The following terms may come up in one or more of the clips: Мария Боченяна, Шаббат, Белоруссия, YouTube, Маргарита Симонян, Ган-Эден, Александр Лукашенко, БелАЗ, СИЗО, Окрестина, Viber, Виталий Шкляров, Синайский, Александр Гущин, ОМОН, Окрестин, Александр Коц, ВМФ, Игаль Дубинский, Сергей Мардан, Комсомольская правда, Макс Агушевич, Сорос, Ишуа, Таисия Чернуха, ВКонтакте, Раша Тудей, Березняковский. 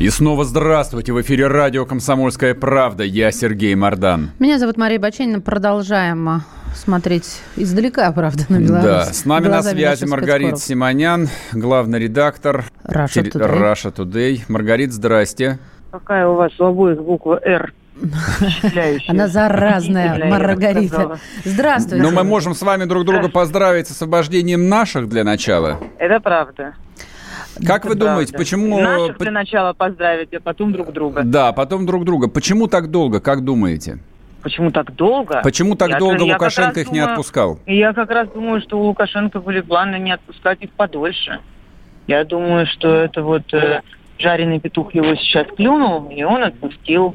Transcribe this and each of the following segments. И снова здравствуйте. В эфире радио «Комсомольская правда». Я Сергей Мардан. Меня зовут Мария Боченяна. Продолжаем смотреть издалека, правда, на Беларусь. Да, с нами на связи Маргарита Симонян, главный редактор Раша Тудей. Маргарит, здрасте. Какая у вас у обоих буква «Р»? Она заразная, Маргарита. Здравствуйте. Но мы можем с вами друг друга поздравить с освобождением наших для начала. Это правда. Как вы думаете, почему... Наших для начала поздравить, а потом друг друга. Да, потом друг друга. Почему так долго, как думаете? Почему так долго? Почему так долго Лукашенко их не отпускал? Я как раз думаю, что у Лукашенко были планы не отпускать их подольше. Я думаю, что это вот жареный петух его сейчас клюнул, и он отпустил.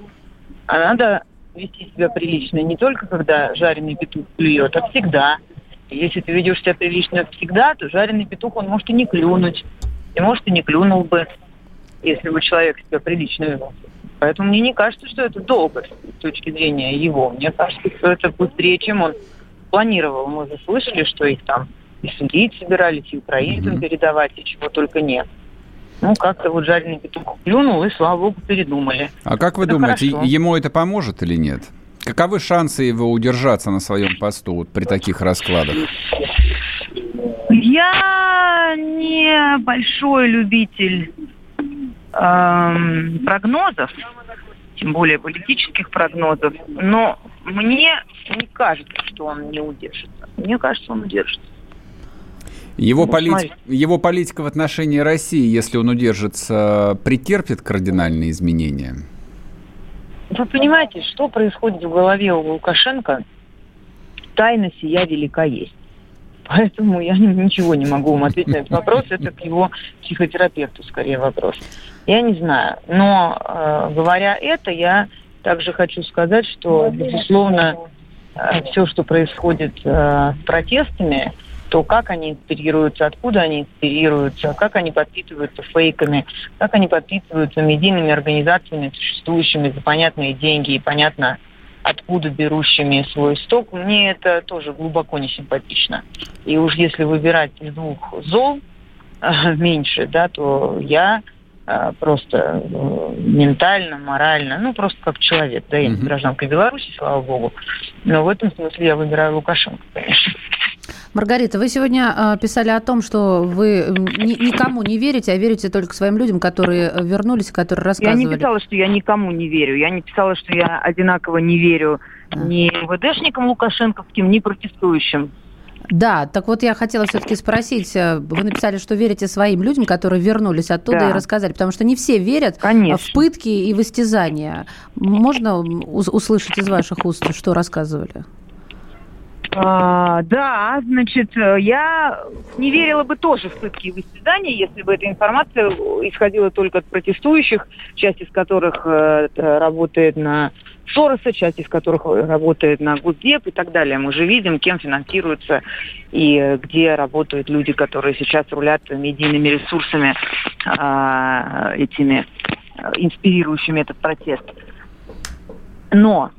А надо вести себя прилично не только когда жареный петух клюет, а всегда. Если ты ведешь себя прилично всегда, то жареный петух, он может и не клюнуть. И может и не клюнул бы, если бы человек себя прилично вел. Поэтому мне не кажется, что это долго с точки зрения его. Мне кажется, что это быстрее, чем он планировал. Мы же слышали, что их там и судить собирались, и украинцам передавать, и чего только нет. Ну, как-то вот жареный петух клюнул, и, слава богу, передумали. А как вы думаете, ему это поможет или нет? Каковы шансы его удержаться на своем посту вот при таких раскладах? Я не большой любитель прогнозов, тем более политических прогнозов, но мне не кажется, что он не удержится. Мне кажется, он удержится. Его политика в отношении России, если он удержится, претерпит кардинальные изменения? Вы понимаете, что происходит в голове у Лукашенко? Тайна сия велика есть. Поэтому я ничего не могу вам ответить на этот вопрос. Это к его психотерапевту скорее вопрос. Я не знаю. Но говоря это, я также хочу сказать, что, безусловно, все, что происходит с протестами, то как они инспирируются, откуда они инспирируются, как они подпитываются фейками, как они подпитываются медийными организациями, существующими за понятные деньги и понятно откуда берущими свой сток, мне это тоже глубоко не симпатично. И уж если выбирать из двух зол меньше, да, то я просто ментально, морально, ну просто как человек, да, я гражданка Беларуси, слава богу, но в этом смысле я выбираю Лукашенко, конечно. Маргарита, вы сегодня писали о том, что вы никому не верите, а верите только своим людям, которые вернулись, которые рассказывали. Я не писала, что я никому не верю. Я не писала, что я одинаково не верю ни МВДшникам лукашенковским, ни протестующим. Да, так вот я хотела все-таки спросить, вы написали, что верите своим людям, которые вернулись оттуда и рассказали, потому что не все верят в пытки и в истязания. Можно услышать из ваших уст, что рассказывали? Да, значит, я не верила бы тоже в пытки и в истязания, если бы эта информация исходила только от протестующих, часть из которых работает на Сороса, часть из которых работает на Госдеп и так далее. Мы же видим, кем финансируются и где работают люди, которые сейчас рулят медийными ресурсами, этими инспирирующими этот протест. Но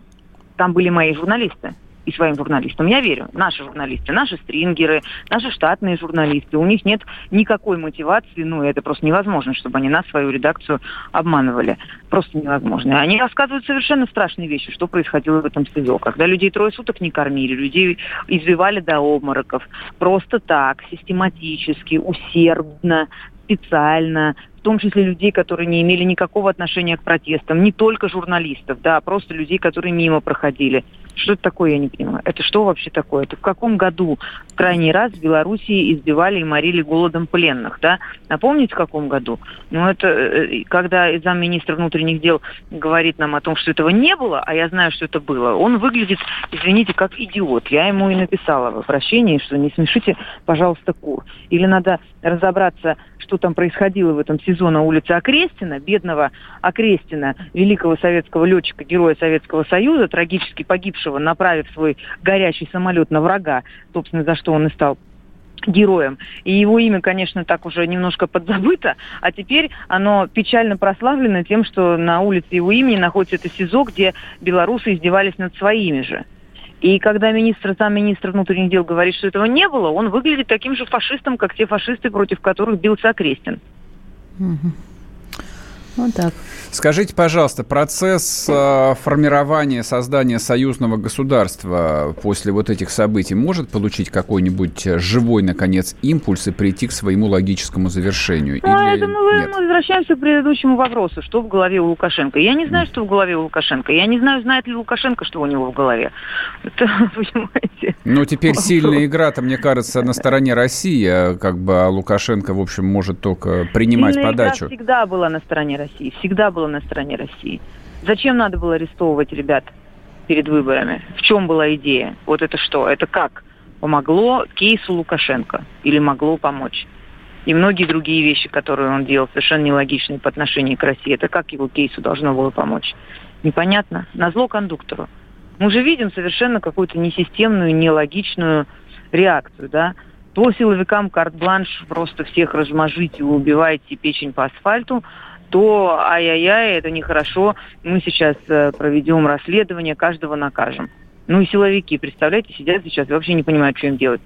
там были мои журналисты. И своим журналистам я верю. Наши журналисты, наши стрингеры, наши штатные журналисты. У них нет никакой мотивации. Ну, это просто невозможно, чтобы они нас, свою редакцию, обманывали. Просто невозможно. Они рассказывают совершенно страшные вещи, что происходило в этом СИЗО. Когда людей 3 суток не кормили, людей избивали до обмороков. Просто так, систематически, усердно, специально, в том числе людей, которые не имели никакого отношения к протестам, не только журналистов, да, а просто людей, которые мимо проходили. Что это такое, я не понимаю. Это что вообще такое? Это в каком году в крайний раз в Белоруссии избивали и морили голодом пленных, да? Напомните, в каком году? Ну, это когда замминистра внутренних дел говорит нам о том, что этого не было, а я знаю, что это было, он выглядит, извините, как идиот. Я ему и написала в обращении, что не смешите, пожалуйста, кур. Или надо разобраться, что там происходило в этом ситуации, СИЗО на улице Окрестина, бедного Окрестина, великого советского летчика, героя Советского Союза, трагически погибшего, направив свой горящий самолет на врага, собственно, за что он и стал героем. И его имя, конечно, так уже немножко подзабыто, а теперь оно печально прославлено тем, что на улице его имени находится это СИЗО, где белорусы издевались над своими же. И когда сам министр внутренних дел говорит, что этого не было, он выглядит таким же фашистом, как те фашисты, против которых бился Окрестин. Угу. Вот так. Скажите, пожалуйста, процесс формирования, создания союзного государства после вот этих событий может получить какой-нибудь живой, наконец, импульс и прийти к своему логическому завершению? А это мы возвращаемся к предыдущему вопросу, что в голове у Лукашенко. Я не знаю, что в голове у Лукашенко. Я не знаю, знает ли Лукашенко, что у него в голове. Это, понимаете? Ну, теперь сильная игра-то, мне кажется, на стороне России, как бы, а Лукашенко, в общем, может только принимать сильная подачу. Игра всегда была на стороне России. Всегда была на стороне России. Зачем надо было арестовывать ребят перед выборами? В чем была идея? Вот это что? Это как помогло кейсу Лукашенко? Или могло помочь? И многие другие вещи, которые он делал, совершенно нелогичные по отношению к России. Это как его кейсу должно было помочь? Непонятно. Назло кондуктору. Мы же видим совершенно какую-то несистемную, нелогичную реакцию, да? То силовикам карт-бланш, просто всех размажите, вы убиваете печень по асфальту, то ай-яй-яй, это нехорошо, мы сейчас проведем расследование, каждого накажем. Ну и силовики, представляете, сидят сейчас и вообще не понимают, что им делать.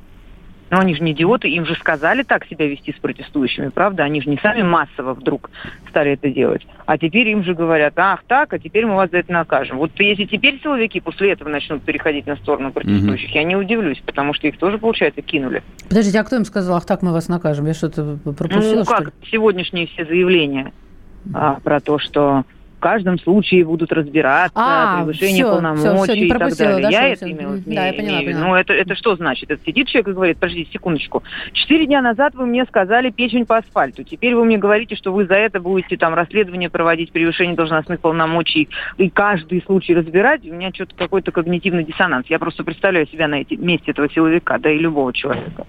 Но они же не идиоты, им же сказали так себя вести с протестующими, правда? Они же не сами массово вдруг стали это делать. А теперь им же говорят, ах так, а теперь мы вас за это накажем. Вот если теперь силовики после этого начнут переходить на сторону протестующих, я не удивлюсь, потому что их тоже, получается, кинули. Подождите, а кто им сказал, ах так, мы вас накажем? Я что-то пропустила, ну, как сегодняшние все заявления про то, что в каждом случае будут разбираться, превышение полномочий и так далее. Да, я это имела в виду. Да, я поняла. Ну, это что значит? Это сидит человек и говорит, подождите секундочку, 4 дня назад вы мне сказали печень по асфальту, теперь вы мне говорите, что вы за это будете там расследование проводить, превышение должностных полномочий и каждый случай разбирать. У меня что-то какой-то когнитивный диссонанс. Я просто представляю себя на месте этого силовика, да и любого человека.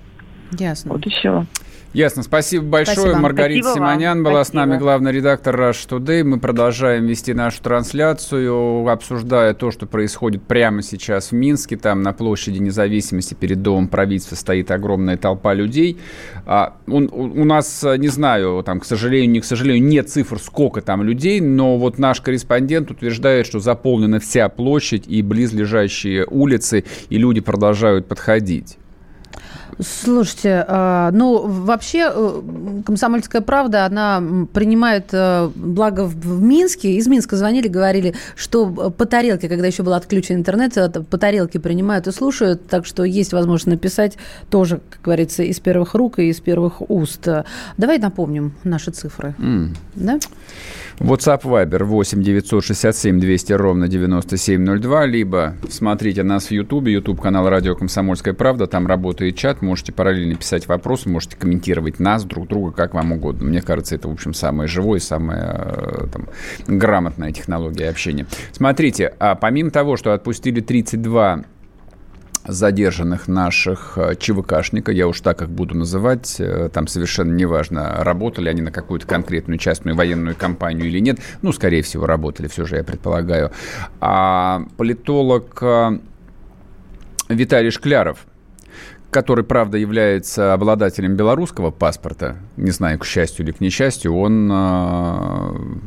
Ясно. Вот и все. Ясно. Спасибо большое. Спасибо. Маргарита Симонян была с нами, главный редактор Раша Тудей. Мы продолжаем вести нашу трансляцию, обсуждая то, что происходит прямо сейчас в Минске. Там на площади Независимости перед домом правительства стоит огромная толпа людей. У нас, не знаю, там, к сожалению, не к сожалению, нет цифр, сколько там людей, но вот наш корреспондент утверждает, что заполнена вся площадь и близлежащие улицы, и люди продолжают подходить. Слушайте, ну, вообще «Комсомольская правда», она принимает, благо в Минске, из Минска звонили, говорили, что по тарелке, когда еще был отключен интернет, по тарелке принимают и слушают, так что есть возможность написать тоже, как говорится, из первых рук и из первых уст. Давай напомним наши цифры. Да? WhatsApp, Viber 8-967-200-97-02, либо смотрите нас в Ютубе, Ютуб-канал «Радио Комсомольская правда», там работает чат, можете параллельно писать вопросы, можете комментировать нас, друг друга, как вам угодно. Мне кажется, это, в общем, самое живое, самая грамотная технология общения. Смотрите, а помимо того, что отпустили 32 задержанных наших ЧВКшника, я уж так их буду называть, там совершенно неважно, работали они на какую-то конкретную частную военную компанию или нет, ну, скорее всего, работали, все же, я предполагаю. А политолог Виталий Шкляров, который, правда, является обладателем белорусского паспорта, не знаю, к счастью или к несчастью, он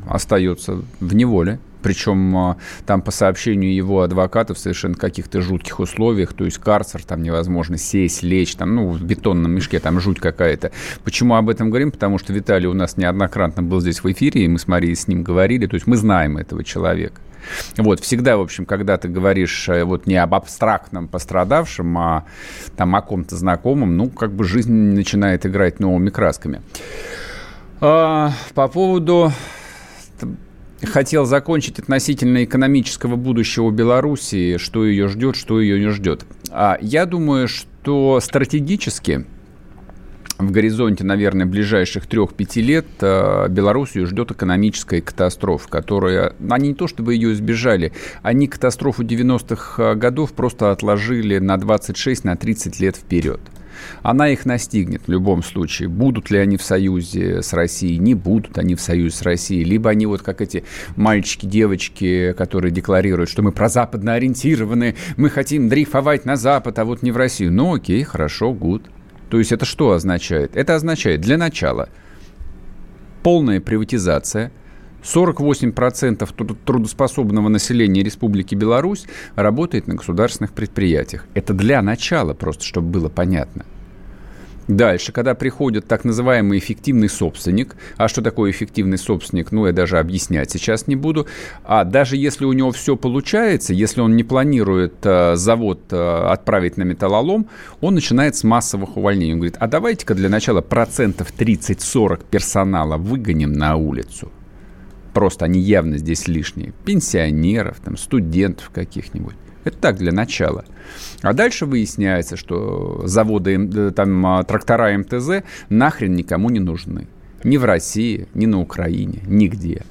остается в неволе. Причем там, по сообщению его адвокатов, совершенно каких-то жутких условиях, то есть карцер, там невозможно сесть, лечь, там, ну, в бетонном мешке, там жуть какая-то. Почему об этом говорим? Потому что Виталий у нас неоднократно был здесь в эфире, и мы с Марией с ним говорили, то есть мы знаем этого человека. Вот, всегда, в общем, когда ты говоришь вот не об абстрактном пострадавшем, а там о ком-то знакомом, ну, как бы жизнь начинает играть новыми красками. По поводу... Хотел закончить относительно экономического будущего Белоруссии, что ее ждет, что ее не ждет. Я думаю, что стратегически в горизонте, наверное, ближайших 3-5 лет Белоруссию ждет экономическая катастрофа, которая... Они не то чтобы ее избежали, они катастрофу 90-х годов просто отложили на 26-30 лет вперед. она их настигнет в любом случае. Будут ли они в союзе с Россией, не будут они в союзе с Россией, либо они вот как эти мальчики, девочки, которые декларируют, что мы прозападно ориентированы, мы хотим дрейфовать на Запад, а вот не в Россию. Ну окей, хорошо, good. То есть это что означает? Это означает для начала полная приватизация. 48% трудоспособного населения Республики Беларусь работает на государственных предприятиях. Это для начала, просто чтобы было понятно. Дальше, когда приходит так называемый эффективный собственник, а что такое эффективный собственник, ну, я даже объяснять сейчас не буду, а даже если у него все получается, если он не планирует завод отправить на металлолом, он начинает с массовых увольнений. Он говорит, а давайте-ка для начала 30-40% персонала выгоним на улицу. Просто они явно здесь лишние. Пенсионеров, там, студентов каких-нибудь. Это так, для начала. А дальше выясняется, что заводы, там, трактора МТЗ нахрен никому не нужны. Ни в России, ни на Украине, нигде.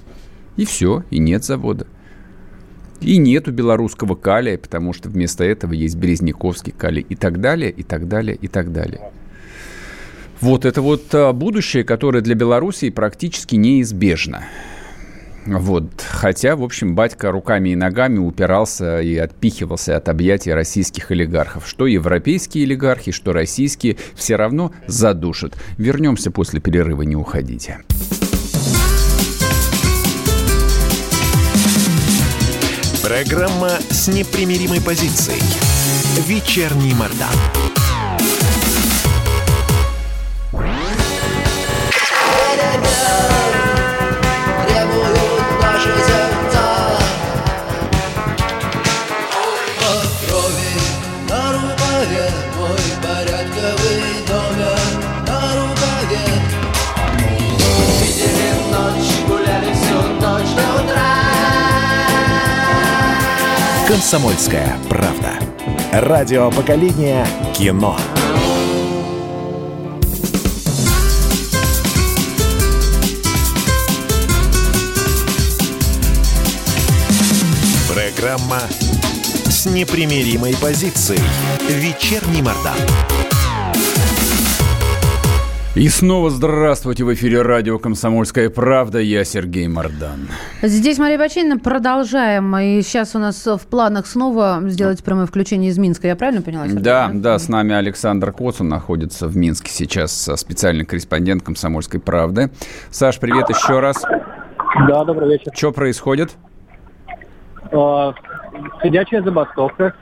И все, и нет завода. И нету белорусского калия, потому что вместо этого есть Березняковский калий и так далее, и так далее, и так далее. Вот это вот будущее, которое для Белоруссии практически неизбежно. Вот. Хотя, в общем, батька руками и ногами упирался и отпихивался от объятий российских олигархов. Что европейские олигархи, что российские, все равно задушат. Вернемся после перерыва, не уходите. Программа с непримиримой позицией. Вечерний Мардан. «Комсомольская правда». Радио поколения кино. Программа с непримиримой позицией. Вечерний Мардан. И снова здравствуйте. В эфире радио «Комсомольская правда». Я Сергей Мардан. Здесь Мария Боченяна. Продолжаем. И сейчас у нас в планах снова сделать прямое включение из Минска. Я правильно поняла, Сергей? Да, да. С нами Александр Коц. Он находится в Минске сейчас. Специальный корреспондент «Комсомольской правды». Саш, привет еще раз. Да, добрый вечер. Что происходит? Сидячая забастовка.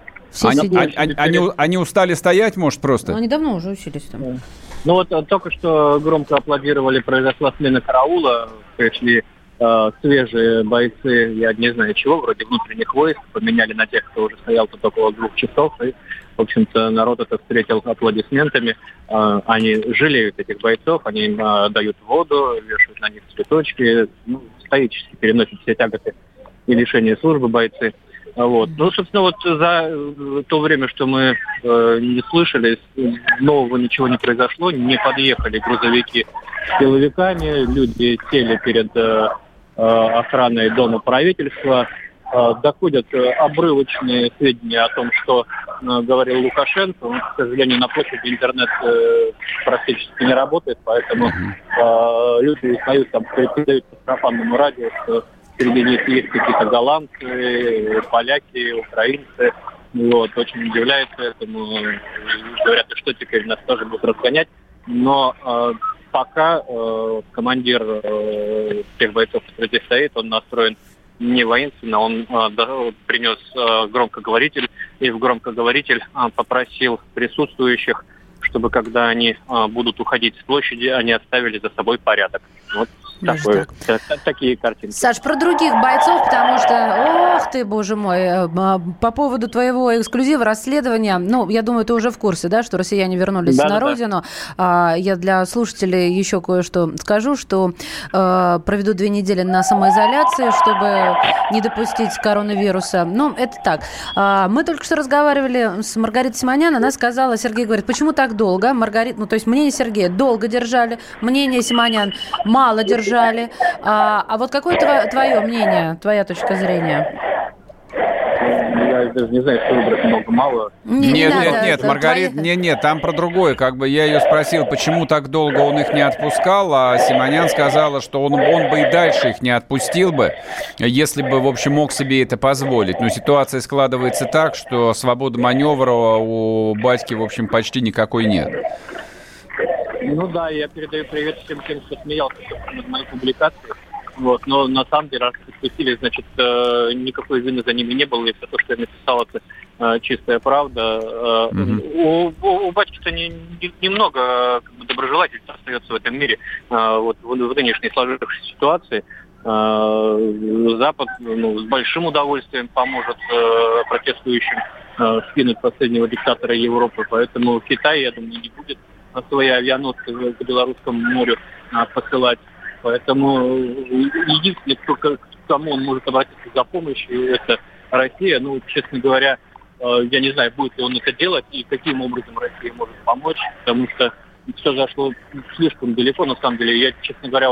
Они устали стоять, может, просто? Ну, они давно уже уселись там. Ну вот только что громко аплодировали, произошла смена караула, пришли свежие бойцы, я не знаю чего, вроде внутренних войск, поменяли на тех, кто уже стоял тут около 2 часов, и, в общем-то, народ это встретил аплодисментами. Они жалеют этих бойцов, они им дают воду, вешают на них цветочки, ну, стоически переносят все тяготы и лишения службы бойцы. Вот. Ну, собственно, вот за то время, что мы не слышали, нового ничего не произошло, не подъехали грузовики с силовиками, люди сели перед охраной Дома правительства, доходят обрывочные сведения о том, что говорил Лукашенко. Он, к сожалению, на площади интернет практически не работает, поэтому люди узнают, там, передают по сарафанному радио, что среди них есть какие-то голландцы, поляки, украинцы. Вот, очень удивляются этому. Говорят, что теперь нас тоже будут разгонять. Но пока командир тех бойцов, который стоит, он настроен не воинственно. Он принес громкоговоритель и в громкоговоритель попросил присутствующих, чтобы когда они будут уходить с площади, они оставили за собой порядок. Вот. Такое, такие картинки. Саш, про других бойцов, потому что, ох ты, боже мой, по поводу твоего эксклюзива, расследования, ну, я думаю, ты уже в курсе, да, что россияне вернулись на родину. Да. Я для слушателей еще кое-что скажу, что проведу 2 недели на самоизоляции, чтобы не допустить коронавируса. Ну, это так. Мы только что разговаривали с Маргаритой Симонян, она сказала, Сергей говорит, почему так долго? Маргарита, ну, то есть мнение Сергея долго держали, мнение Симонян мало держали. А вот какое твое мнение, твоя точка зрения? Я даже не знаю, что выбрать много-мало. Нет, Маргарита, нет, там про другое. Как бы я ее спросил, почему так долго он их не отпускал, а Симонян сказала, что он бы и дальше их не отпустил бы, если бы, в общем, мог себе это позволить. Но ситуация складывается так, что свободы маневра у батьки, в общем, почти никакой нет. Ну да, я передаю привет всем тем, кто смеялся над моей публикацией. Вот, но на самом деле, раз спустили, значит, никакой вины за ними не было, и все то, что я написал, это чистая правда. Mm-hmm. У батьки-то немного доброжелательств остается в этом мире, вот в нынешней сложившейся ситуации. Запад с большим удовольствием поможет протестующим скинуть последнего диктатора Европы, поэтому Китай, я думаю, не будет свои авианосцы к Белорусскому морю посылать. Поэтому единственное, к кому он может обратиться за помощью, это Россия. Ну, честно говоря, я не знаю, будет ли он это делать и каким образом Россия может помочь, потому что все зашло слишком далеко, на самом деле. Я, честно говоря,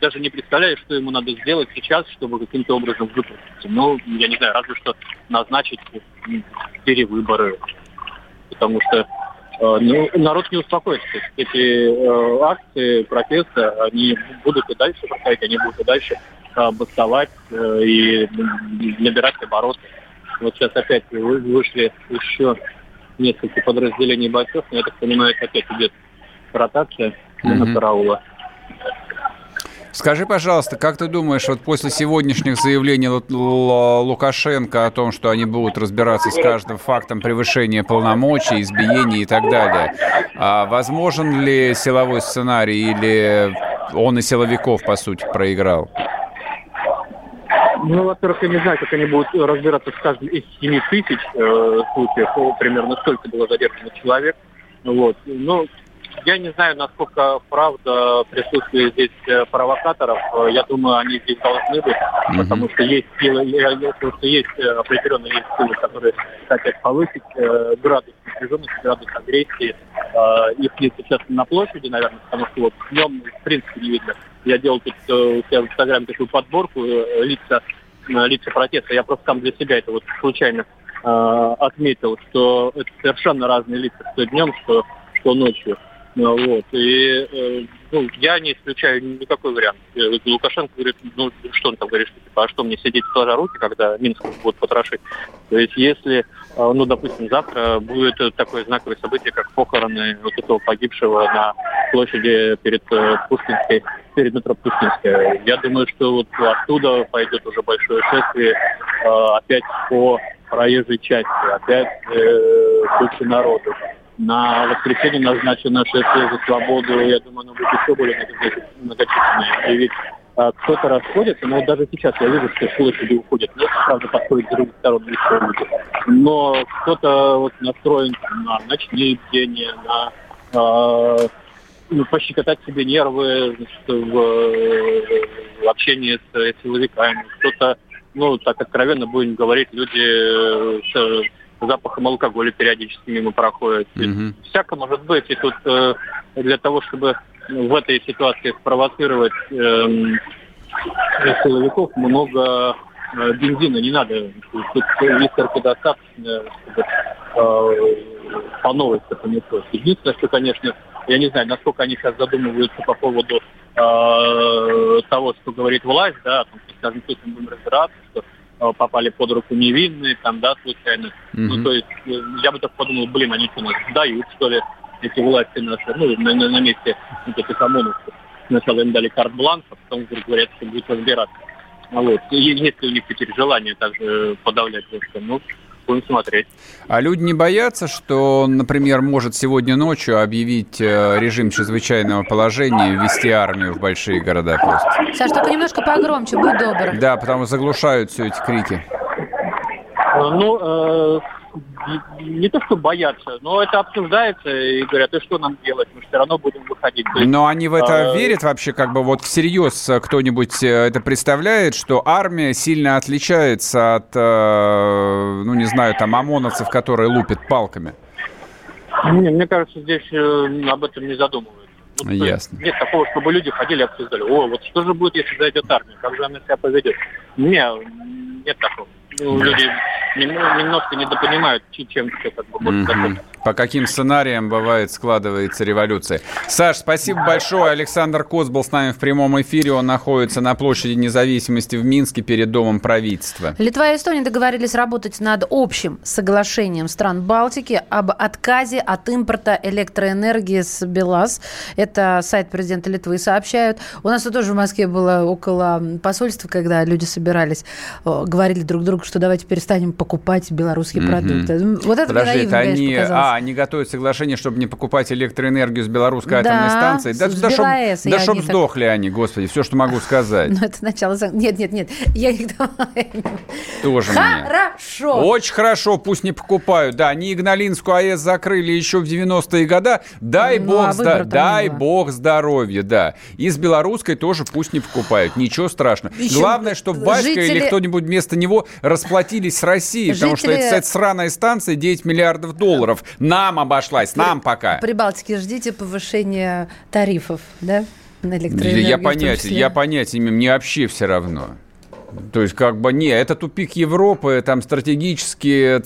даже не представляю, что ему надо сделать сейчас, чтобы каким-то образом выпуститься. Ну, я не знаю, разве что назначить перевыборы, потому что народ не успокоится. Эти акции протеста, они будут и дальше проходить, они будут и дальше бастовать и набирать обороты. Вот сейчас опять вышли еще несколько подразделений бойцов, но я так понимаю, опять идет ротация на караула. Скажи, пожалуйста, как ты думаешь, вот после сегодняшних заявлений Лукашенко о том, что они будут разбираться с каждым фактом превышения полномочий, избиений и так далее, возможен ли силовой сценарий или он и силовиков, по сути, проиграл? Ну, во-первых, я не знаю, как они будут разбираться с каждым из 7 тысяч случаев, примерно столько было задержано человек. Вот. Но я не знаю, насколько правда присутствие здесь провокаторов. Я думаю, они здесь должны быть, потому что есть силы, определенно есть силы, которые хотят повысить градус напряженности, градус агрессии. Их нет сейчас на площади, наверное, потому что вот днем в принципе не видно. Я делал тут у себя в Инстаграме такую подборку лица протеста. Я просто сам для себя это вот случайно отметил, что это совершенно разные лица, что днем, что ночью. Вот. И я не исключаю никакой вариант. Лукашенко говорит, что он там говорит, что, типа, а что мне сидеть сложа руки, когда Минск будут потрошить? То есть если, допустим, завтра будет такое знаковое событие, как похороны вот этого погибшего на площади перед метро Пушкинской, я думаю, что вот оттуда пойдет уже большое шествие опять по проезжей части, опять куча народу. На воскресенье назначено шествие за свободу, я думаю, оно будет еще более многочисленное. И ведь кто-то расходится, но даже сейчас я вижу, что с площади уходят. Нет, правда, подходит с других сторон еще люди. Но кто-то вот настроен на ночные бдения, на пощекотать себе нервы, значит, в общении с силовиками. Кто-то, так откровенно будем говорить, люди запахом алкоголя периодически мимо проходит. Всяко может быть. И тут для того, чтобы в этой ситуации спровоцировать силовиков, много бензина не надо. Тут литерки достаточно, чтобы по новой понеслось. Единственное, что, конечно, я не знаю, насколько они сейчас задумываются по поводу того, что говорит власть, да, там, скажем, с этим будем разбираться, что попали под руку невинные, там, да, случайно. То есть, я бы так подумал, они что, нас дают, что ли, эти власти наши, на месте этих ОМОНовцев. Сначала им дали карт-бланк, а потом говорят, что будет разбираться. Вот. И есть ли у них теперь желание также подавлять то, что, будем смотреть. А люди не боятся, что он, например, может сегодня ночью объявить режим чрезвычайного положения и ввести армию в большие города просто? Саш, только немножко погромче, будь добр. Да, потому что заглушают все эти крики. Не то, что боятся, но это обсуждается и говорят, и что нам делать, мы все равно будем выходить. Но они в это верят вообще, всерьез кто-нибудь это представляет, что армия сильно отличается от, ОМОНовцев, которые лупят палками? Мне кажется, здесь об этом не задумываются. Вот, ясно. Нет такого, чтобы люди ходили и обсуждали. О, вот что же будет, если зайдет армия? Как же она себя поведет? Нет такого. Люди немножко недопонимают, чем все как бы будет закончиться. По каким сценариям, бывает, складывается революция. Саш, спасибо большое. Александр Коц был с нами в прямом эфире. Он находится на площади Независимости в Минске перед Домом правительства. Литва и Эстония договорились работать над общим соглашением стран Балтики об отказе от импорта электроэнергии с БелАЗ. Это сайт президента Литвы сообщают. У нас тоже в Москве было около посольства, когда люди собирались, говорили друг другу, что давайте перестанем покупать белорусские продукты. Вот это наивно, конечно, показалось. Они готовят соглашение, чтобы не покупать электроэнергию с белорусской атомной станции. Да, чтоб сдохли они, господи, все, что могу сказать. Ну, это начало... Нет, я их тоже хорошо. Очень хорошо, пусть не покупают. Да, они Игналинскую АЭС закрыли еще в 90-е годы. Дай бог здоровья, да. И с белорусской тоже пусть не покупают. Ничего страшного. Еще главное, что Баська или кто-нибудь вместо него расплатились с Россией, потому что это, кстати, сраная станция, $9 миллиардов. Нам обошлась, нам пока. Прибалтики, ждите повышения тарифов, да, на электроэнергию. Я понятия мне вообще все равно. То есть, это тупик Европы, там стратегической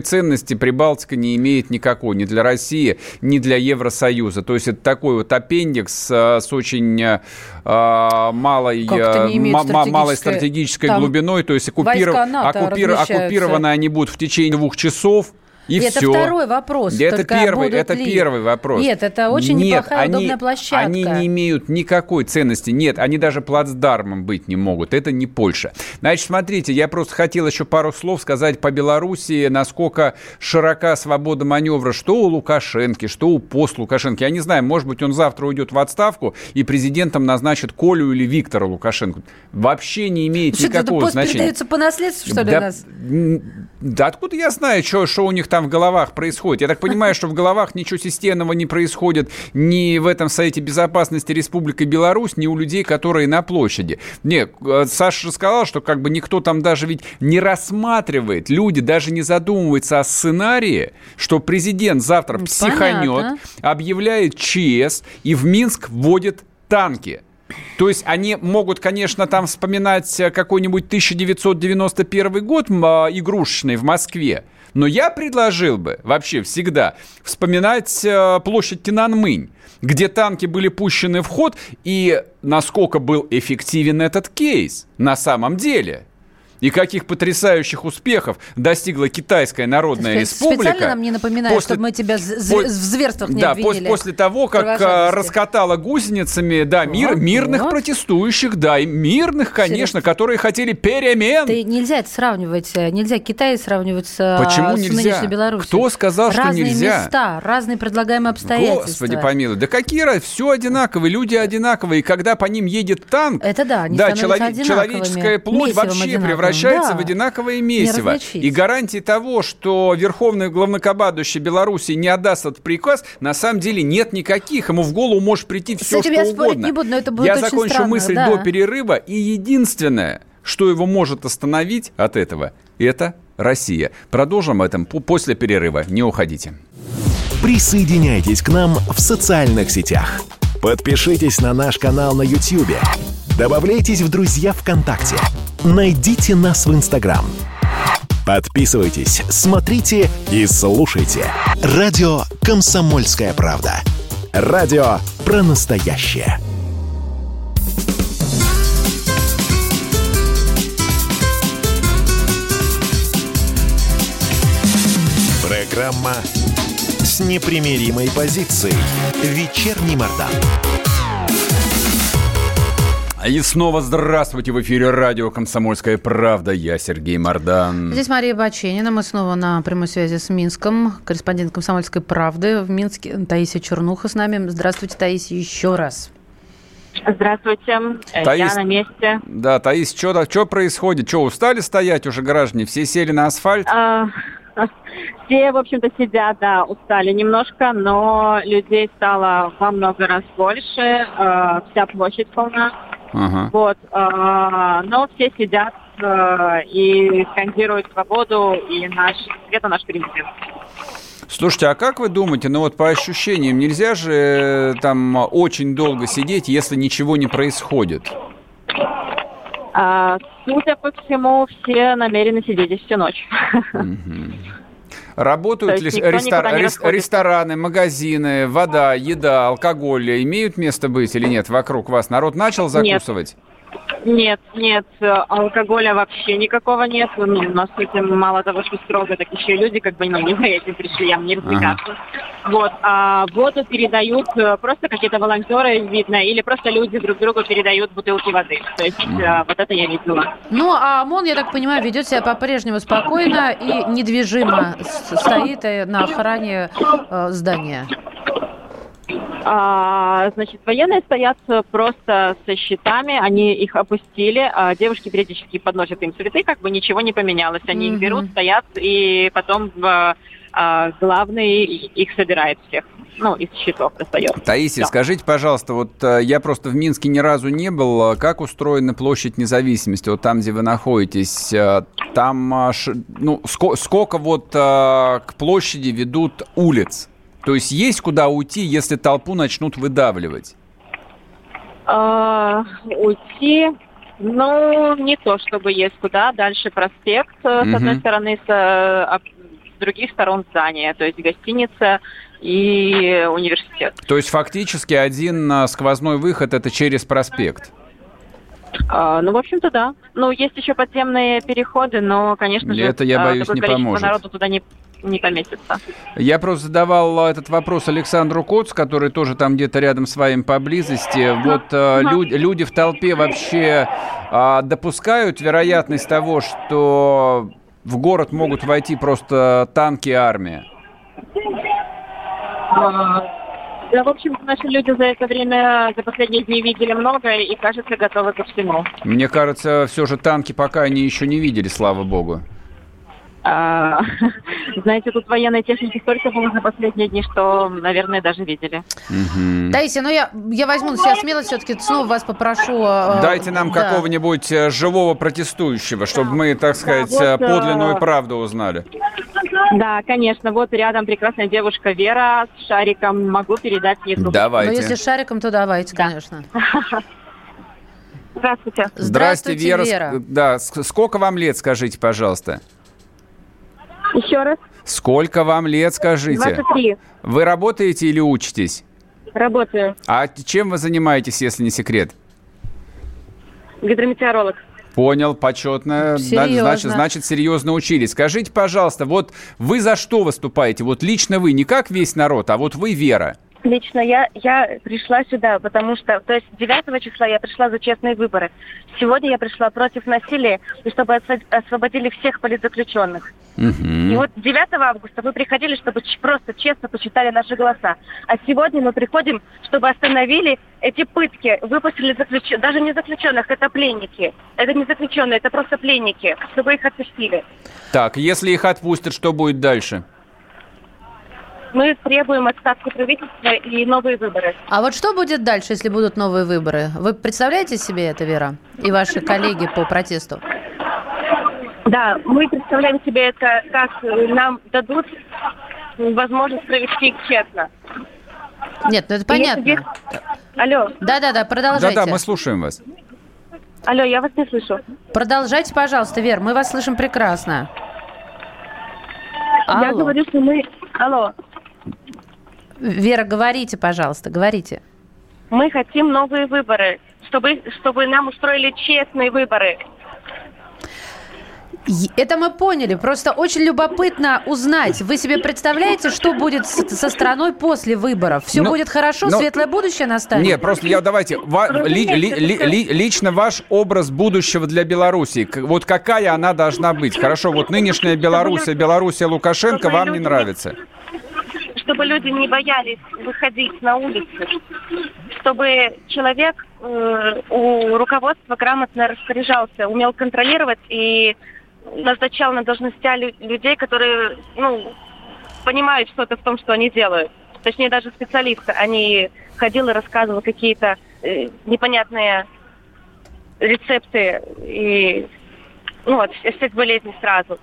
ценности Прибалтика не имеет никакой, ни для России, ни для Евросоюза. То есть, это такой вот аппендикс с очень малой стратегической глубиной. То есть, оккупированы они будут в течение 2 часов. Это второй вопрос. Это первый вопрос. Нет, это очень неплохая, удобная площадка. Они не имеют никакой ценности. Нет, они даже плацдармом быть не могут. Это не Польша. Значит, смотрите, я просто хотел еще пару слов сказать по Белоруссии, насколько широка свобода маневра, что у Лукашенко, что у пост-Лукашенко. Я не знаю, может быть, он завтра уйдет в отставку и президентом назначит Колю или Виктора Лукашенко. Вообще не имеет никакого значения. Передается по наследству, что ли, у нас? Да откуда я знаю, что у них там в головах происходит. Я так понимаю, что в головах ничего системного не происходит ни в этом Совете Безопасности Республики Беларусь, ни у людей, которые на площади. Нет, Саша же сказал, что никто там даже ведь не рассматривает, люди даже не задумываются о сценарии, что президент завтра психанет, объявляет ЧС и в Минск вводит танки. То есть они могут, конечно, там вспоминать какой-нибудь 1991 год игрушечный в Москве, но я предложил бы вообще всегда вспоминать площадь Тяньаньмэнь, где танки были пущены в ход, и насколько был эффективен этот кейс на самом деле. И каких потрясающих успехов достигла Китайская Народная Республика. Специально нам не напоминают, чтобы мы тебя в зверствах не обвинили. После того, как раскатала гусеницами мирных протестующих, и мирных, конечно, которые хотели перемен. Нельзя это сравнивать. Нельзя Китай сравнивать с нынешней Беларусью. Кто сказал, что нельзя? Разные места, разные предлагаемые обстоятельства. Господи помилуй. Да какие раз? Все одинаковые, люди одинаковые. И когда по ним едет танк, человеческая плоть вообще превращается в одинаковое месиво. И гарантии того, что верховный главнокомандующий Беларуси не отдаст этот приказ, на самом деле нет никаких. Ему в голову может прийти все, что угодно. Не буду, но это будет я закончу странно, мысль до перерыва. И единственное, что его может остановить от этого, это Россия. Продолжим это после перерыва. Не уходите. Присоединяйтесь к нам в социальных сетях. Подпишитесь на наш канал на YouTube. Добавляйтесь в друзья ВКонтакте. Найдите нас в Инстаграм. Подписывайтесь, смотрите и слушайте. Радио «Комсомольская правда». Радио про настоящее. Программа с непримиримой позицией. Вечерний Мардан. И снова здравствуйте. В эфире радио «Комсомольская правда». Я Сергей Мардан. Здесь Мария Боченяна. Мы снова на прямой связи с Минском. Корреспондент «Комсомольской правды» в Минске Таисия Чернуха с нами. Здравствуйте, Таисия, еще раз. Здравствуйте. Я на месте. Да, Таис, что происходит? Что, устали стоять уже граждане? Все сели на асфальт? Все, в общем-то, сидят, да, устали немножко, но людей стало во много раз больше. Вся площадь полна. Ага. Вот, но все сидят и скандируют свободу и наш перемирие. Слушайте, а как вы думаете, ну вот по ощущениям, нельзя же там очень долго сидеть, если ничего не происходит? Судя по всему, все намерены сидеть всю ночь. Работают ли рестораны, магазины, вода, еда, алкоголь? Имеют место быть или нет вокруг вас? Народ начал закусывать? Нет, алкоголя вообще никакого нет. У нас мало того, что строго, так еще и люди не за этим пришли, я мне развлекаться. Ага. Вот, а воду передают просто какие-то волонтеры, видно, или просто люди друг другу передают бутылки воды. То есть вот это я видела. Ну, а ОМОН, я так понимаю, ведет себя по-прежнему спокойно и недвижимо стоит на охране здания. Значит, военные стоят просто со щитами, они их опустили, девушки периодически подносят им цветы, ничего не поменялось, они их берут, стоят, и потом главный их собирает всех. Из счетов остается. Таисия, скажите, пожалуйста, вот я просто в Минске ни разу не был. Как устроена площадь Независимости? Вот там, где вы находитесь, там сколько вот к площади ведут улиц? То есть есть куда уйти, если толпу начнут выдавливать? Уйти... не то чтобы есть куда. Дальше проспект, с одной стороны, с других сторон здания. То есть гостиница и университет. То есть фактически один сквозной выход – это через проспект? В общем-то, да. Есть еще подземные переходы, но, конечно же... Это, я боюсь, не поможет. Народу туда не поместится. Я просто задавал этот вопрос Александру Коцу, который тоже там где-то рядом с вами поблизости. Вот люди в толпе вообще допускают вероятность того, что в город могут войти просто танки и армия? Да, в общем, наши люди за это время, за последние дни видели многое и, кажется, готовы ко всему. Мне кажется, все же танки пока они еще не видели, слава богу. Знаете, тут военной техники столько было за последние дни, что, наверное, даже видели. Таисия, я возьму на себя смелость, все-таки снова вас попрошу. Дайте нам какого-нибудь живого протестующего, чтобы мы, так сказать, подлинную правду узнали. Да, конечно. Вот рядом прекрасная девушка Вера с шариком. Могу передать ей трубку. Давайте. Если с шариком, то давайте, конечно. Здравствуйте. Здравствуйте, Вера. Да, сколько вам лет, скажите, пожалуйста? Еще раз. Сколько вам лет, скажите? 23. Вы работаете или учитесь? Работаю. А чем вы занимаетесь, если не секрет? Гидрометеоролог. Понял, почетно. Серьезно. Значит, серьезно учились. Скажите, пожалуйста, вот вы за что выступаете? Вот лично вы, не как весь народ, а вот вы, Вера. Лично я пришла сюда, потому что... То есть 9 числа я пришла за честные выборы. Сегодня я пришла против насилия, и чтобы освободили всех политзаключенных. И вот 9 августа мы приходили, чтобы просто честно посчитали наши голоса. А сегодня мы приходим, чтобы остановили эти пытки. Выпустили даже не заключенных, это пленники. Это не заключенные, это просто пленники, чтобы их отпустили. Так, если их отпустят, что будет дальше? Мы требуем отставки правительства и новые выборы. А вот что будет дальше, если будут новые выборы? Вы представляете себе это, Вера, и ваши коллеги по протесту? Да, мы представляем себе это, как нам дадут возможность провести честно. Нет, это понятно. Если... Алло. Да, продолжайте. Да, мы слушаем вас. Алло, я вас не слышу. Продолжайте, пожалуйста, Вера, мы вас слышим прекрасно. Алло. Я говорю, что мы... Алло. Вера, говорите, пожалуйста, говорите. Мы хотим новые выборы, чтобы нам устроили честные выборы. Это мы поняли. Просто очень любопытно узнать. Вы себе представляете, что будет со страной после выборов? Все будет хорошо? Светлое будущее настанет? Нет, просто давайте. Лично ваш образ будущего для Белоруссии. Вот какая она должна быть? Хорошо, вот нынешняя Белоруссия Лукашенко вам не нравится. Чтобы люди не боялись выходить на улицы. Чтобы человек у руководства грамотно распоряжался, умел контролировать и... назначал на должности людей, которые, понимают что-то в том, что они делают. Точнее, даже специалисты. Они ходил и рассказывал какие-то непонятные рецепты и от всех болезней сразу.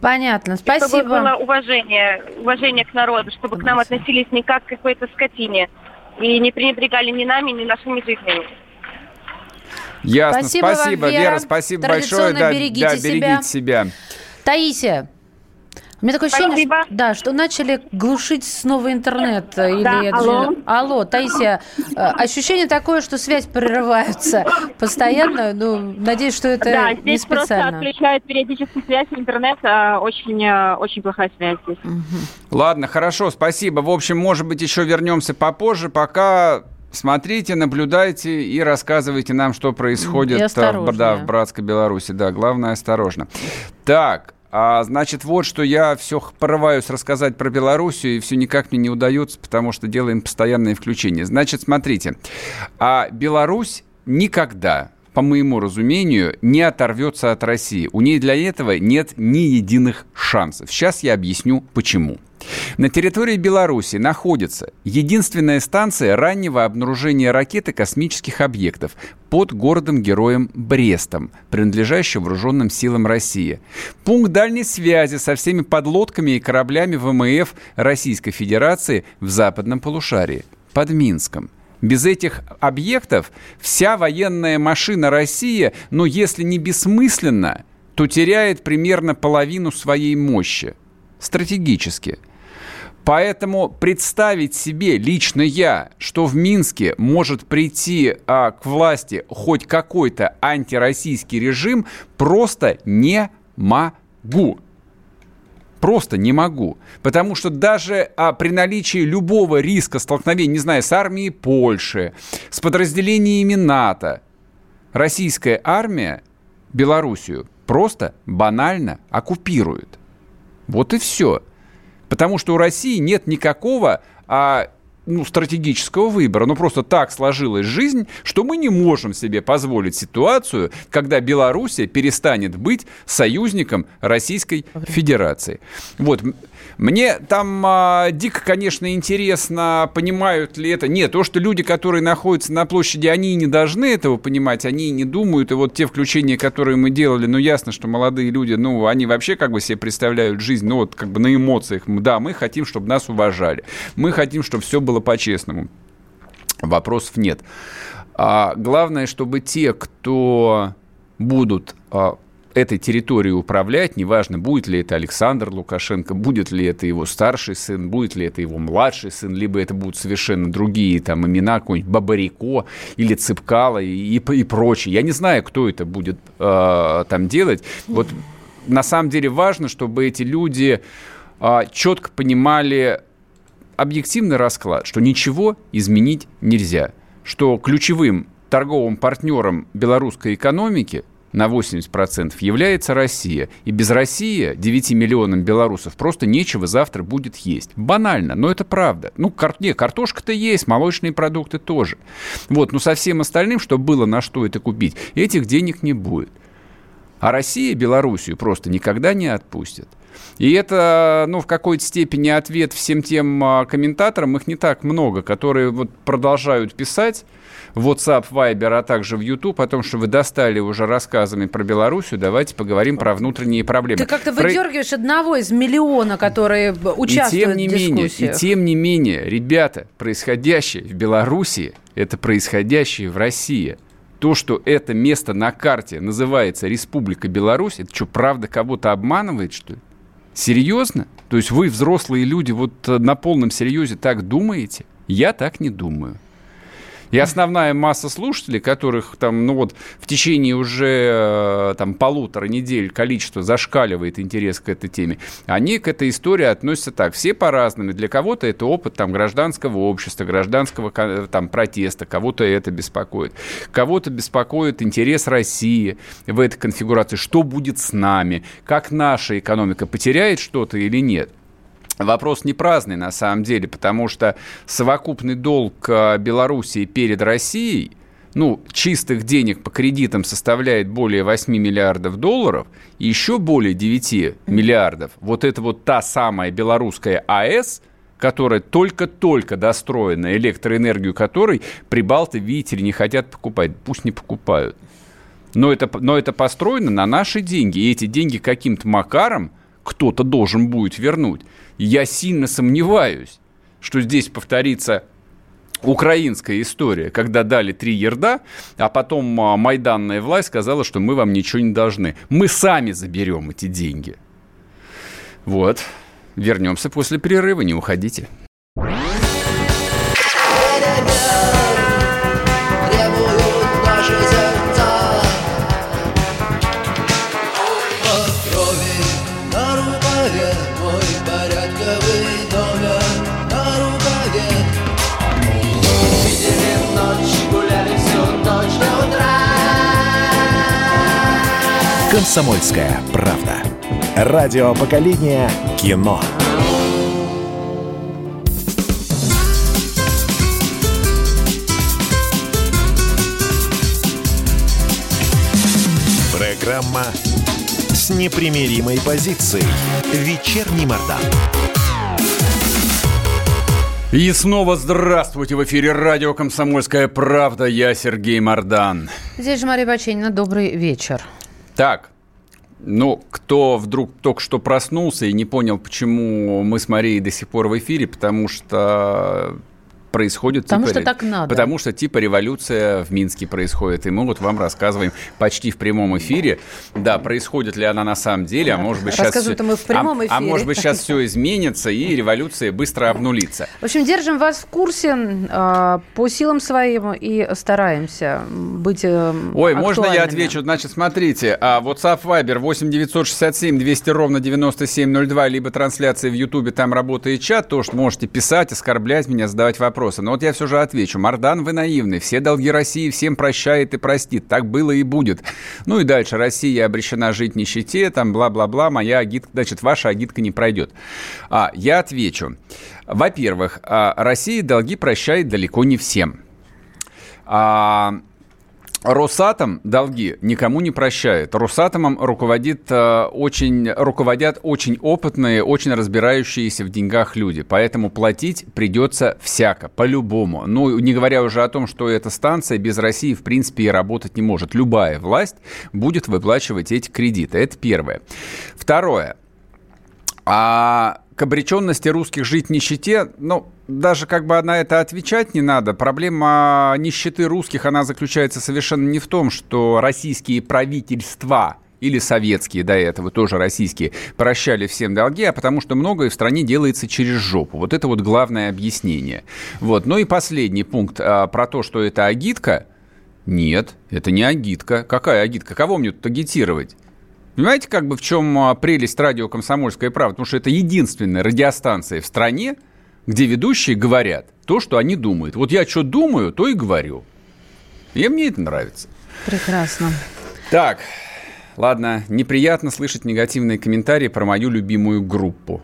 Понятно, спасибо. Чтобы было уважение к народу, чтобы к нам относились не как к какой-то скотине и не пренебрегали ни нами, ни нашими жизнями. Ясно, спасибо вам, Вера, спасибо большое. Берегите себя. Таисия. У меня такое ощущение, что начали глушить снова интернет. Алло, Таисия. Ощущение такое, что связь прерывается постоянно. Надеюсь, что это не специально. Да, здесь просто отключают периодически связь, интернет. Очень плохая связь здесь. Угу. Ладно, хорошо, спасибо. В общем, может быть, еще вернемся попозже, пока... Смотрите, наблюдайте и рассказывайте нам, что происходит в братской Беларуси. Да, главное, осторожно. Так, значит, вот что я все порываюсь рассказать про Белоруссию, и все никак мне не удается, потому что делаем постоянные включения. Значит, смотрите, Беларусь никогда, по моему разумению, не оторвется от России. У ней для этого нет ни единых шансов. Сейчас я объясню, почему. На территории Беларуси находится единственная станция раннего обнаружения ракет и космических объектов под городом-героем Брестом, принадлежащим вооруженным силам России. Пункт дальней связи со всеми подлодками и кораблями ВМФ Российской Федерации в западном полушарии, под Минском. Без этих объектов вся военная машина России, если не бессмысленно, то теряет примерно половину своей мощи. Стратегически. Поэтому представить себе лично я, что в Минске может прийти к власти хоть какой-то антироссийский режим, просто не могу. Просто не могу. Потому что даже при наличии любого риска столкновения, не знаю, с армией Польши, с подразделениями НАТО, российская армия Белоруссию просто банально оккупирует. Вот и все. Потому что у России нет никакого стратегического выбора. Просто так сложилась жизнь, что мы не можем себе позволить ситуацию, когда Белоруссия перестанет быть союзником Российской Федерации. Вот. Мне там дико, конечно, интересно, понимают ли это. Нет, то, что люди, которые находятся на площади, они и не должны этого понимать, они и не думают. И вот те включения, которые мы делали, ясно, что молодые люди, они вообще себе представляют жизнь, на эмоциях. Да, мы хотим, чтобы нас уважали. Мы хотим, чтобы все было по-честному. Вопросов нет. Главное, чтобы те, кто будут... этой территорией управлять, неважно, будет ли это Александр Лукашенко, будет ли это его старший сын, будет ли это его младший сын, либо это будут совершенно другие имена, какой-нибудь Бабарико или Цыпкало и прочее. Я не знаю, кто это будет делать. Вот на самом деле важно, чтобы эти люди четко понимали объективный расклад, что ничего изменить нельзя, что ключевым торговым партнером белорусской экономики на 80% является Россия. И без России 9 миллионам белорусов просто нечего завтра будет есть. Банально, но это правда. Картошка-то есть, молочные продукты тоже. Со всем остальным, чтобы было на что это купить, этих денег не будет. А Россия Белоруссию просто никогда не отпустит. И это, в какой-то степени ответ всем тем комментаторам, их не так много, которые продолжают писать в WhatsApp, Viber, а также в YouTube о том, что вы достали уже рассказами про Белоруссию, давайте поговорим про внутренние проблемы. Ты как-то выдергиваешь одного из миллиона, которые участвуют в дискуссиях. И тем не менее, ребята, происходящее в Белоруссии, это происходящее в России. То, что это место на карте называется Республика Беларусь, это что, правда кого-то обманывает, что ли? Серьезно? То есть вы, взрослые люди, на полном серьезе так думаете? Я так не думаю. И основная масса слушателей, которых в течение уже полутора недель количество зашкаливает интерес к этой теме, они к этой истории относятся так. Все по-разному. Для кого-то это опыт гражданского общества, гражданского протеста, кого-то это беспокоит. Кого-то беспокоит интерес России в этой конфигурации. Что будет с нами? Как наша экономика потеряет что-то или нет? Вопрос не праздный, на самом деле, потому что совокупный долг Белоруссии перед Россией, чистых денег по кредитам составляет более 8 миллиардов долларов, и еще более 9 миллиардов. Это та самая белорусская АЭС, которая только-только достроена, электроэнергию которой прибалты, видите ли, не хотят покупать. Пусть не покупают. Но это построено на наши деньги, и эти деньги каким-то макаром кто-то должен будет вернуть. И я сильно сомневаюсь, что здесь повторится украинская история, когда дали 3 ерда, а потом майданная власть сказала, что мы вам ничего не должны. Мы сами заберем эти деньги. Вот. Вернемся после перерыва, не уходите. «Комсомольская правда». Радио поколения кино. Программа с непримиримой позицией. Вечерний Мардан. И снова здравствуйте! В эфире радио «Комсомольская правда». Я Сергей Мардан. Здесь же Мария Боченяна. Добрый вечер. Так, ну, кто вдруг только что проснулся и не понял, почему мы с Марией до сих пор в эфире, потому что происходит... Потому что так надо. Потому что типа революция в Минске происходит, и мы вот вам рассказываем почти в прямом эфире, да, происходит ли она на самом деле, а может быть сейчас... Может быть сейчас все изменится, и революция быстро обнулится. В общем, держим вас в курсе по силам своим и стараемся быть актуальными. Ой, можно я отвечу? Значит, смотрите, WhatsApp, Viber 8 967 200 ровно 97 02, либо трансляции в Ютубе, там работает чат, то, что можете писать, оскорблять меня, задавать вопросы. Но вот я все же отвечу. Мардан, вы наивны. Все долги России всем прощает и простит. Так было и будет. Ну и дальше. Россия обречена жить в нищете, там бла-бла-бла. Моя агитка, значит, ваша агитка не пройдет. Я отвечу. Во-первых, Россия долги прощает далеко не всем. Росатом долги никому не прощает. Росатомом руководят очень опытные, очень разбирающиеся в деньгах люди. Поэтому платить придется всяко, по-любому. Ну, не говоря уже о том, что эта станция без России, в принципе, и работать не может. Любая власть будет выплачивать эти кредиты. Это первое. Второе. К обреченности русских жить в нищете, ну, даже как бы на это отвечать не надо. Проблема нищеты русских, она заключается совершенно не в том, что российские правительства или советские до этого, тоже российские, прощали всем долги, а потому что многое в стране делается через жопу. Вот это вот главное объяснение. Вот. Ну и последний пункт про то, что это агитка. Нет, это не агитка. Какая агитка? Кого мне тут агитировать? Понимаете, как бы в чем прелесть радио «Комсомольская правда»? Потому что это единственная радиостанция в стране, где ведущие говорят то, что они думают. Вот я что думаю, то и говорю. И мне это нравится. Прекрасно. Так, ладно, неприятно слышать негативные комментарии про мою любимую группу.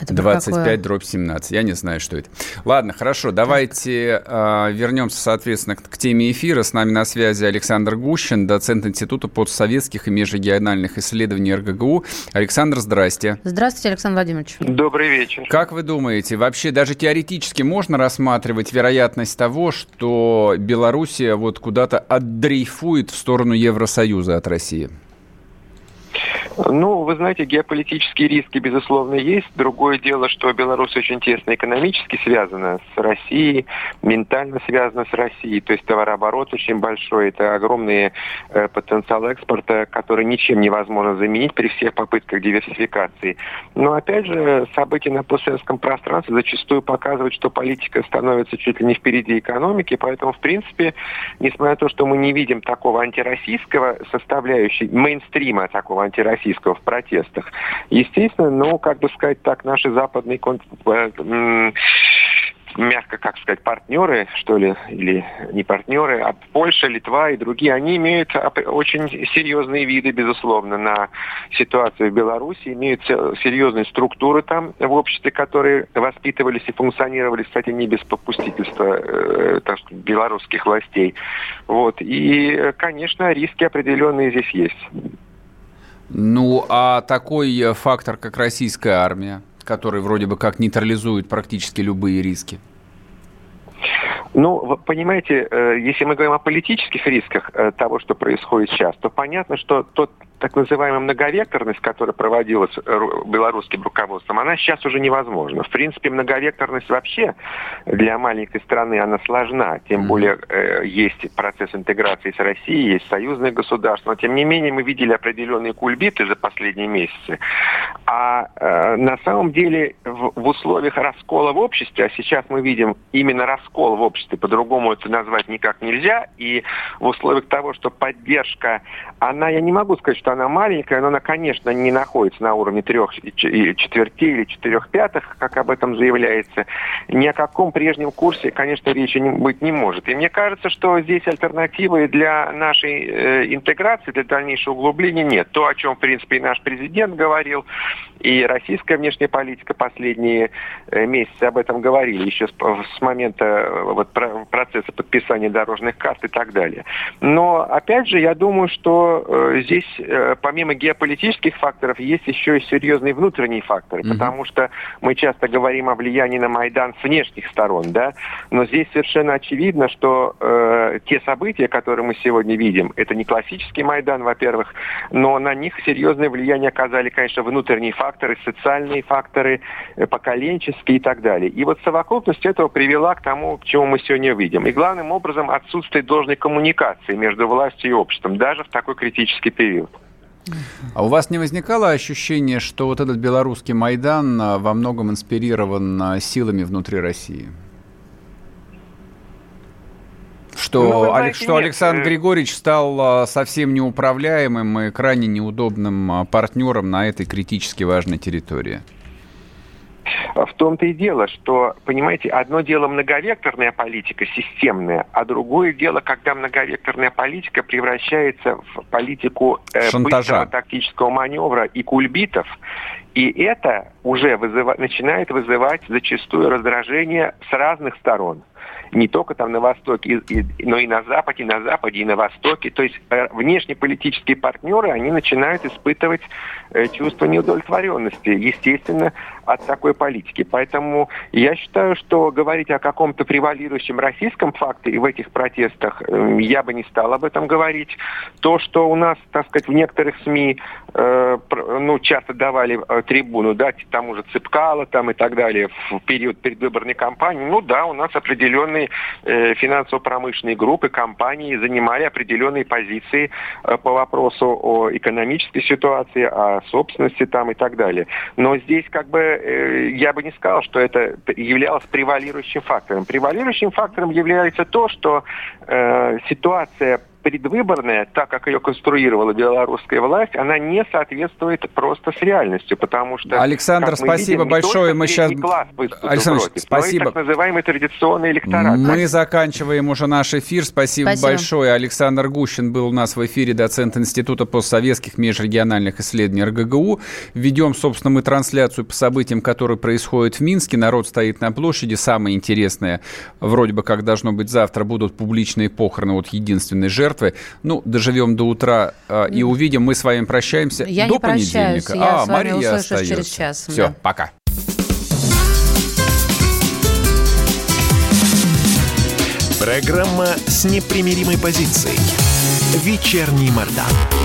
25/17. Я не знаю, что это. Ладно, хорошо, давайте вернемся, соответственно, к теме эфира. С нами на связи Александр Гущин, доцент Института постсоветских и межрегиональных исследований РГГУ. Александр, здрасте. Здравствуйте, Александр Владимирович. Добрый вечер. Как вы думаете, вообще даже теоретически можно рассматривать вероятность того, что Белоруссия вот куда-то отдрейфует в сторону Евросоюза от России? Ну, вы знаете, геополитические риски, безусловно, есть. Другое дело, что Беларусь очень тесно экономически связана с Россией, ментально связана с Россией. То есть товарооборот очень большой. Это огромный потенциал экспорта, который ничем невозможно заменить при всех попытках диверсификации. Но, опять же, события на постсоветском пространстве зачастую показывают, что политика становится чуть ли не впереди экономики. Поэтому, в принципе, несмотря на то, что мы не видим такого антироссийского составляющей, мейнстрима такого антироссийского, в протестах. Естественно, ну, как бы сказать так, наши западные партнеры, что ли, или не партнеры, а Польша, Литва и другие, они имеют очень серьезные виды, безусловно, на ситуацию в Беларуси, имеют серьезные структуры там в обществе, которые воспитывались и функционировали, кстати, не без попустительства белорусских властей. Вот. И, конечно, риски определенные здесь есть. Ну, а такой фактор, как российская армия, который вроде бы как нейтрализует практически любые риски? Ну, вы понимаете, если мы говорим о политических рисках того, что происходит сейчас, то понятно, что тот так называемая многовекторность, которая проводилась белорусским руководством, она сейчас уже невозможна. В принципе, многовекторность вообще для маленькой страны, она сложна. Тем более есть процесс интеграции с Россией, есть союзные государства. Но, тем не менее, мы видели определенные кульбиты за последние месяцы. А на самом деле в условиях раскола в обществе, а сейчас мы видим именно раскол в обществе, по-другому это назвать никак нельзя, и в условиях того, что поддержка, она, я не могу сказать, что она маленькая, но она, конечно, не находится на уровне 3/4 или 4/5, как об этом заявляется. Ни о каком прежнем курсе, конечно, речи быть не может. И мне кажется, что здесь альтернативы для нашей интеграции, для дальнейшего углубления нет. То, о чем, в принципе, и наш президент говорил, и российская внешняя политика последние месяцы об этом говорили, еще с момента процесса подписания дорожных карт и так далее. Но, опять же, я думаю, что здесь, помимо геополитических факторов, есть еще и серьезные внутренние факторы, потому что мы часто говорим о влиянии на Майдан с внешних сторон, да, но здесь совершенно очевидно, что те события, которые мы сегодня видим, это не классический Майдан, во-первых, но на них серьезное влияние оказали, конечно, внутренние факторы, социальные факторы, поколенческие и так далее. И вот совокупность этого привела к тому, к чему мы сегодня видим. И главным образом отсутствие должной коммуникации между властью и обществом, даже в такой критический период. А у вас не возникало ощущение, что вот этот белорусский Майдан во многом инспирирован силами внутри России? Что Александр Григорьевич стал совсем неуправляемым и крайне неудобным партнером на этой критически важной территории? В том-то и дело, что, понимаете, одно дело многовекторная политика, системная, а другое дело, когда многовекторная политика превращается в политику быстрого тактического маневра и кульбитов. И это уже начинает вызывать зачастую раздражение с разных сторон. Не только там на Востоке, но и на Западе, и на Востоке. То есть внешнеполитические партнеры, они начинают испытывать чувство неудовлетворенности, естественно, от такой политики. Поэтому я считаю, что говорить о каком-то превалирующем российском факте и в этих протестах, я бы не стал об этом говорить. То, что у нас, так сказать, в некоторых СМИ часто давали трибуну, да, тому же Цыпкало там, и так далее в период предвыборной кампании, у нас определенные финансово-промышленные группы, компании занимали определенные позиции по вопросу о экономической ситуации, о собственности там и так далее. Но здесь я бы не сказал, что это являлось превалирующим фактором. Превалирующим фактором является то, что ситуация предвыборная, так как ее конструировала белорусская власть, она не соответствует просто с реальностью, потому что... Александр, спасибо большое. Мы сейчас... Александр, спасибо. Так называемый традиционный электорат. Мы заканчиваем уже наш эфир. Спасибо большое. Александр Гущин был у нас в эфире, доцент Института постсоветских межрегиональных исследований РГГУ. Ведем, собственно, мы трансляцию по событиям, которые происходят в Минске. Народ стоит на площади. Самое интересное, вроде бы, как должно быть завтра, будут публичные похороны от единственной жертвы. Доживем до утра и увидим. Мы с вами прощаемся до понедельника. Я с вами Мария услышусь через час. Все, да. Пока. Программа с непримиримой позицией. Вечерний Мардан.